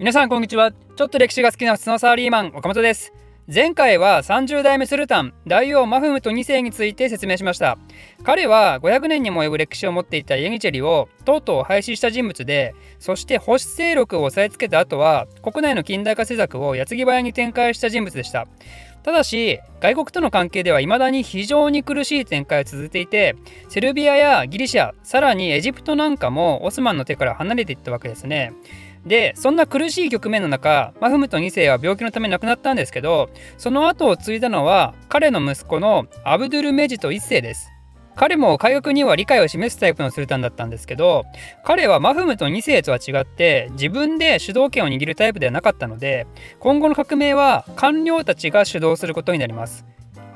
皆さんこんにちは。ちょっと歴史が好きな普通のサラリーマン岡本です。前回は30代目スルタン大王マフムト2世について説明しました。彼は500年にも及ぶ歴史を持っていたイエニチェリをとうとう廃止した人物で、そして保守勢力を押さえつけた後は国内の近代化政策を矢継ぎ早に展開した人物でした。ただし外国との関係では未だに非常に苦しい展開を続けていて、セルビアやギリシャ、さらにエジプトなんかもオスマンの手から離れていったわけですね。で、そんな苦しい局面の中、マフムト2世は病気のため亡くなったんですけど、その後を継いだのは彼の息子のアブドゥルメジト1世です。彼も改革には理解を示すタイプのスルタンだったんですけど、彼はマフムト2世とは違って自分で主導権を握るタイプではなかったので、今後の革命は官僚たちが主導することになります。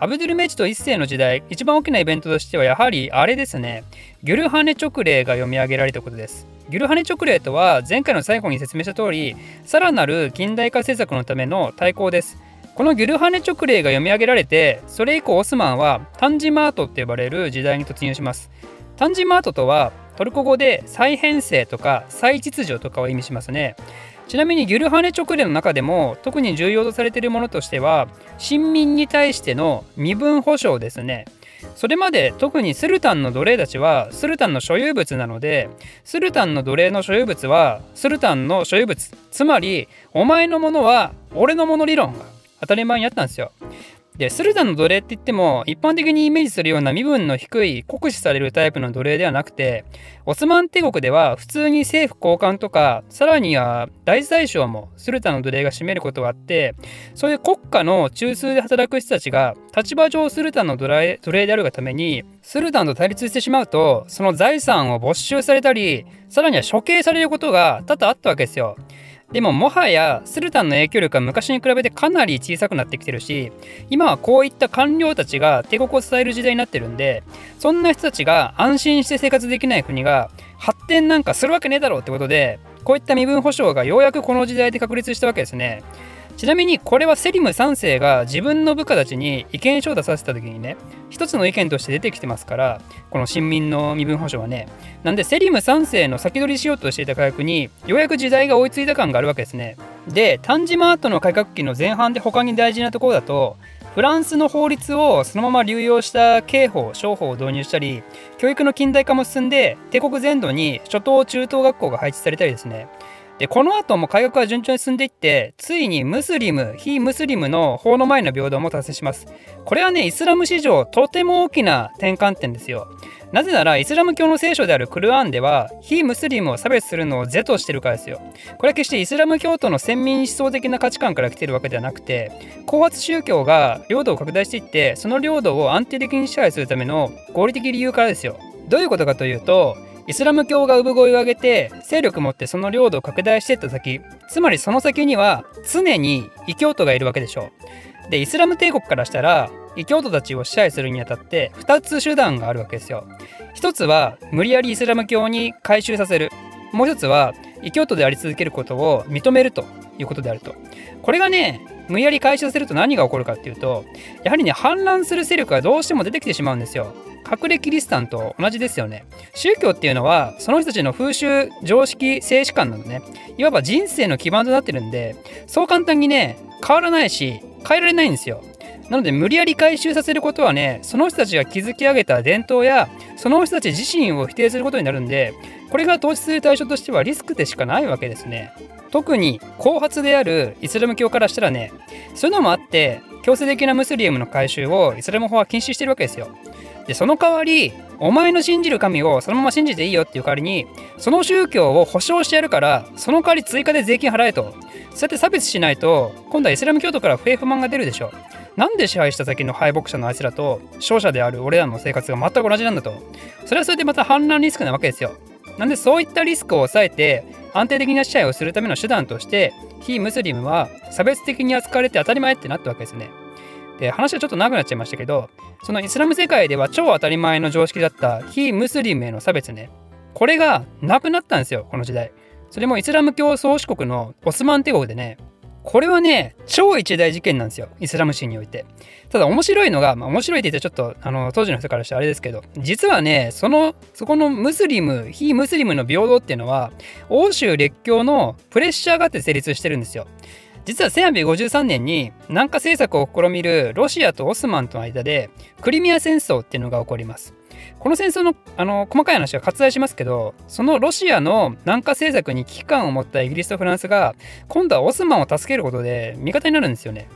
アブドゥルメジト1世の時代、一番大きなイベントとしてはやはりあれですね、ギュルハネ勅令が読み上げられたことです。ギュルハネ勅令とは前回の最後に説明した通り、さらなる近代化政策のための対抗です。このギュルハネ勅令が読み上げられて、それ以降オスマンはタンジマートって呼ばれる時代に突入します。タンジマートとはトルコ語で再編成とか再秩序とかを意味しますね。ちなみにギュルハネ勅令の中でも特に重要とされているものとしては、臣民に対しての身分保障ですね。それまで特にスルタンの奴隷たちはスルタンの所有物なので、スルタンの奴隷の所有物はスルタンの所有物、つまりお前のものは俺のもの理論が当たり前にあったんですよ。で、スルタンの奴隷って言っても一般的にイメージするような身分の低い酷使されるタイプの奴隷ではなくて、オスマン帝国では普通に政府高官とか、さらには大宰相もスルタンの奴隷が占めることがあって、そういう国家の中枢で働く人たちが立場上スルタンの奴隷であるがためにスルタンと対立してしまうと、その財産を没収されたり、さらには処刑されることが多々あったわけですよ。でももはやスルタンの影響力は昔に比べてかなり小さくなってきてるし、今はこういった官僚たちが帝国を支える時代になってるんで、そんな人たちが安心して生活できない国が発展なんかするわけねえだろうってことで、こういった身分保障がようやくこの時代で確立したわけですね。ちなみにこれはセリム3世が自分の部下たちに意見書を出させた時にね、一つの意見として出てきてますから、この臣民の身分保障はね。なんでセリム3世の先取りしようとしていた改革にようやく時代が追いついた感があるわけですね。で、タンジマートの改革期の前半で他に大事なところだと、フランスの法律をそのまま流用した刑法・商法を導入したり、教育の近代化も進んで帝国全土に初等・中等学校が配置されたりですね。で、この後も改革は順調に進んでいって、ついにムスリム・非ムスリムの法の前の平等も達成します。これはね、イスラム史上とても大きな転換点ですよ。なぜならイスラム教の聖書であるクルアンでは非ムスリムを差別するのを是としてるからですよ。これは決してイスラム教徒の先民思想的な価値観から来てるわけではなくて、高圧宗教が領土を拡大していって、その領土を安定的に支配するための合理的理由からですよ。どういうことかというと、イスラム教が産声を上げて勢力を持ってその領土を拡大していった先、つまりその先には常に異教徒がいるわけでしょう。で、イスラム帝国からしたら異教徒たちを支配するにあたって2つ手段があるわけですよ。一つは無理やりイスラム教に改宗させる、もう一つは異教徒であり続けることを認めるということであると。これがね、無理やり改宗させると何が起こるかっていうと、やはりね、反乱する勢力がどうしても出てきてしまうんですよ。隠れキリシタンと同じですよね。宗教っていうのはその人たちの風習、常識、静止観などね、いわば人生の基盤となってるんで、そう簡単にね変わらないし変えられないんですよ。なので無理やり改宗させることはね、その人たちが築き上げた伝統やその人たち自身を否定することになるんで、これが統治する対象としてはリスクでしかないわけですね。特に後発であるイスラム教からしたらね、そういうのもあって強制的なムスリムの改宗をイスラム法は禁止してるわけですよ。で、その代わりお前の信じる神をそのまま信じていいよっていう代わりに、その宗教を保証してやるから、その代わり追加で税金払えと。そうやって差別しないと今度はイスラム教徒から不平不満が出るでしょ。なんで支配した先の敗北者のあいつらと勝者である俺らの生活が全く同じなんだと。それはそれでまた反乱リスクなわけですよ。なんでそういったリスクを抑えて安定的な支配をするための手段として、非ムスリムは差別的に扱われて当たり前ってなったわけですね。で、話はちょっと長くなっちゃいましたけど、そのイスラム世界では超当たり前の常識だった非ムスリムへの差別ね、これがなくなったんですよ、この時代。それもイスラム教宗主国のオスマン帝国でね。これはね超一大事件なんですよ、イスラム史において。ただ面白いのが、面白いって言ってちょっと当時の人からしてあれですけど、実はねそこのムスリム非ムスリムの平等っていうのは欧州列強のプレッシャーがあって成立してるんですよ。実は1853年に南下政策を試みるロシアとオスマンとの間でクリミア戦争っていうのが起こります。この戦争の細かい話は割愛しますけど、そのロシアの南下政策に危機感を持ったイギリスとフランスが今度はオスマンを助けることで味方になるんですよね。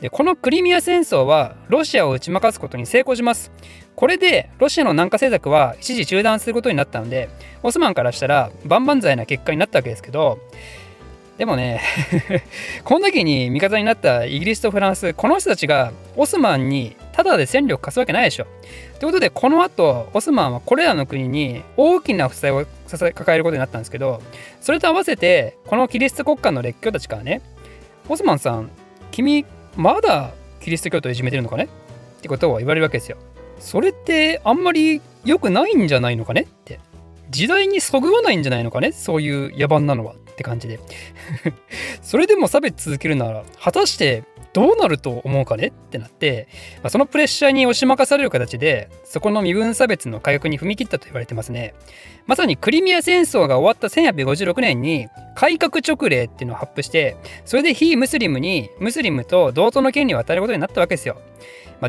でこのクリミア戦争はロシアを打ち負かすことに成功します。これでロシアの南下政策は一時中断することになったので、オスマンからしたら万々歳な結果になったわけですけど、でもねこの時に味方になったイギリスとフランス、この人たちがオスマンにただで戦力貸すわけないでしょ。ということでこの後オスマンはこれらの国に大きな負債を抱えることになったんですけど、それと合わせてこのキリスト国家の列強たちからね、オスマンさん君まだキリスト教徒をいじめてるのかねってことを言われるわけですよ。それってあんまり良くないんじゃないのかねって、時代にそぐわないんじゃないのかね、そういう野蛮なのはって感じでそれでも差別続けるなら果たしてどうなると思うかねってなって、そのプレッシャーに押し負かされる形でそこの身分差別の改革に踏み切ったと言われてますね。まさにクリミア戦争が終わった1856年に改革勅令っていうのを発布して、それで非ムスリムにムスリムと同等の権利を与えることになったわけですよ。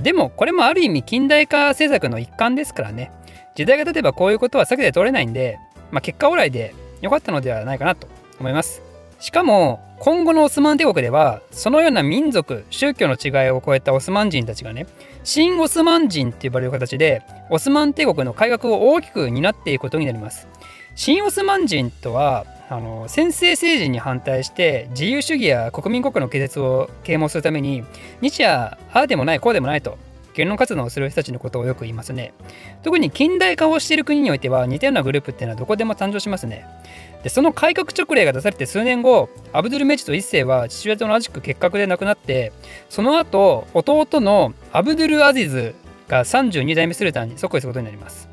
でもこれもある意味近代化政策の一環ですからね、時代が経てばこういうことは避けて通れないんで、結果オーライで良かったのではないかなと思います。しかも今後のオスマン帝国ではそのような民族宗教の違いを超えたオスマン人たちがね、新オスマン人って呼ばれる形でオスマン帝国の改革を大きく担っていくことになります。新オスマン人とは専制政治に反対して自由主義や国民国家の建設を啓蒙するために日夜ああでもないこうでもないと言論活動をする人たちのことをよく言いますね。特に近代化をしている国においては似たようなグループっていうのはどこでも誕生しますね。でその改革勅令が出されて数年後、アブドゥルメジド1世は父親と同じく結核で亡くなって、その後弟のアブドゥルアジズが32代目スルタンに即位することになります。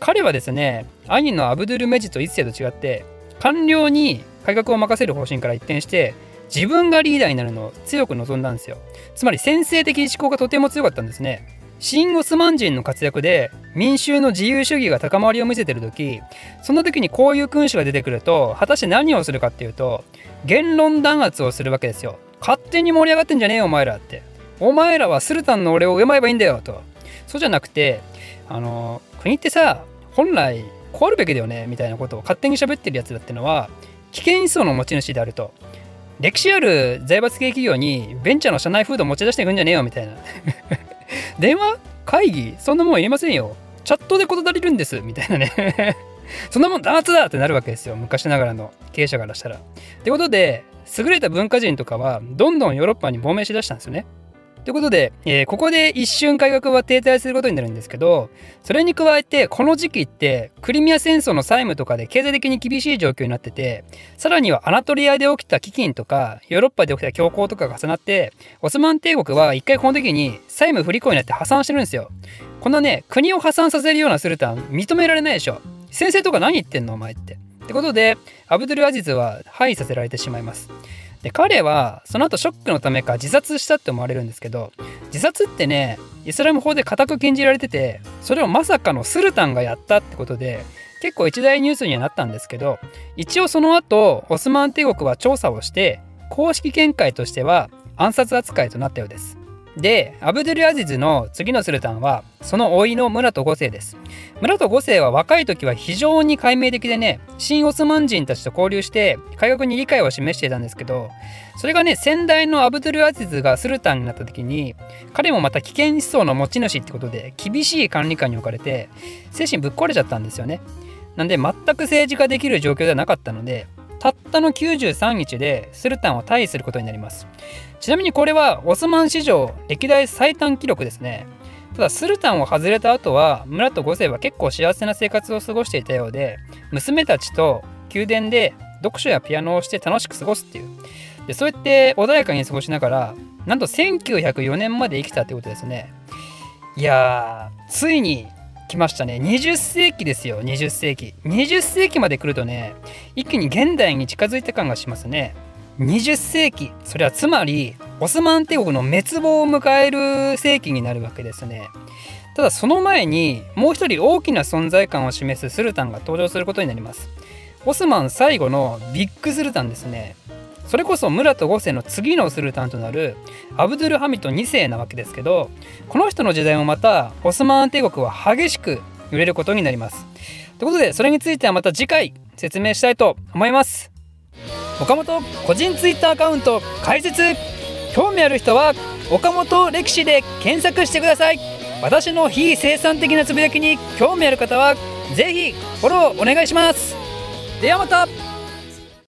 彼はですね、兄のアブドゥルメジド1世と違って官僚に改革を任せる方針から一転して自分がリーダーになるのを強く望んだんですよ。つまり専制的思考がとても強かったんですね。新オスマン人の活躍で民衆の自由主義が高まりを見せている時、そんな時にこういう君主が出てくると果たして何をするかっていうと、言論弾圧をするわけですよ。勝手に盛り上がってんじゃねえよお前らって、お前らはスルタンの俺を敬えばいいんだよと。そうじゃなくて国ってさ本来こうあるべきだよねみたいなことを勝手に喋ってるやつだってのは危険思想の持ち主であると。歴史ある財閥系企業にベンチャーの社内風土持ち出していくんじゃねえよみたいな電話会議そんなもんいりませんよ、チャットで事足りるんですみたいなねそんなもん弾圧だってなるわけですよ、昔ながらの経営者からしたら。ってことで優れた文化人とかはどんどんヨーロッパに亡命しだしたんですよね。ということで、ここで一瞬改革は停滞することになるんですけど、それに加えてこの時期ってクリミア戦争の債務とかで経済的に厳しい状況になってて、さらにはアナトリアで起きた飢饉とかヨーロッパで起きた恐慌とかが重なって、オスマン帝国は一回この時に債務不履行になって破産してるんですよ。こんなね国を破産させるようなスルタン認められないでしょ、先生とか何言ってんのお前ってことでアブドゥルアジズはさせられてしまいます。で彼はその後ショックのためか自殺したって思われるんですけど、自殺ってねイスラム法で固く禁じられてて、それをまさかのスルタンがやったってことで結構一大ニュースにはなったんですけど、一応その後オスマン帝国は調査をして公式見解としては暗殺扱いとなったようです。でアブドゥルアジズの次のスルタンはその甥のムラト5世です。ムラト5世は若い時は非常に開明的でね、新オスマン人たちと交流して改革に理解を示していたんですけど、それがね先代のアブドゥルアジズがスルタンになった時に彼もまた危険思想の持ち主ってことで厳しい管理下に置かれて精神ぶっ壊れちゃったんですよね。なんで全く政治ができる状況ではなかったので、たったの93日でスルタンを退位することになります。ちなみにこれはオスマン史上歴代最短記録ですね。ただスルタンを外れた後はムラト5世は結構幸せな生活を過ごしていたようで、娘たちと宮殿で読書やピアノをして楽しく過ごすっていう、でそうやって穏やかに過ごしながらなんと1904年まで生きたってことですね。いやついに来ましたね、20世紀ですよ。20世紀まで来るとね一気に現代に近づいた感がしますね。20世紀、それはつまりオスマン帝国の滅亡を迎える世紀になるわけですね。ただその前にもう一人大きな存在感を示すスルタンが登場することになります。オスマン最後のビッグスルタンですね。それこそムラト5世の次のスルタンとなるアブドゥルハミト2世なわけですけど、この人の時代もまたオスマン帝国は激しく揺れることになります。ということで、それについてはまた次回説明したいと思います。岡本個人ツイッターアカウント開設。興味ある人は岡本歴史で検索してください。私の非生産的なつぶやきに興味ある方はぜひフォローお願いします。ではまた。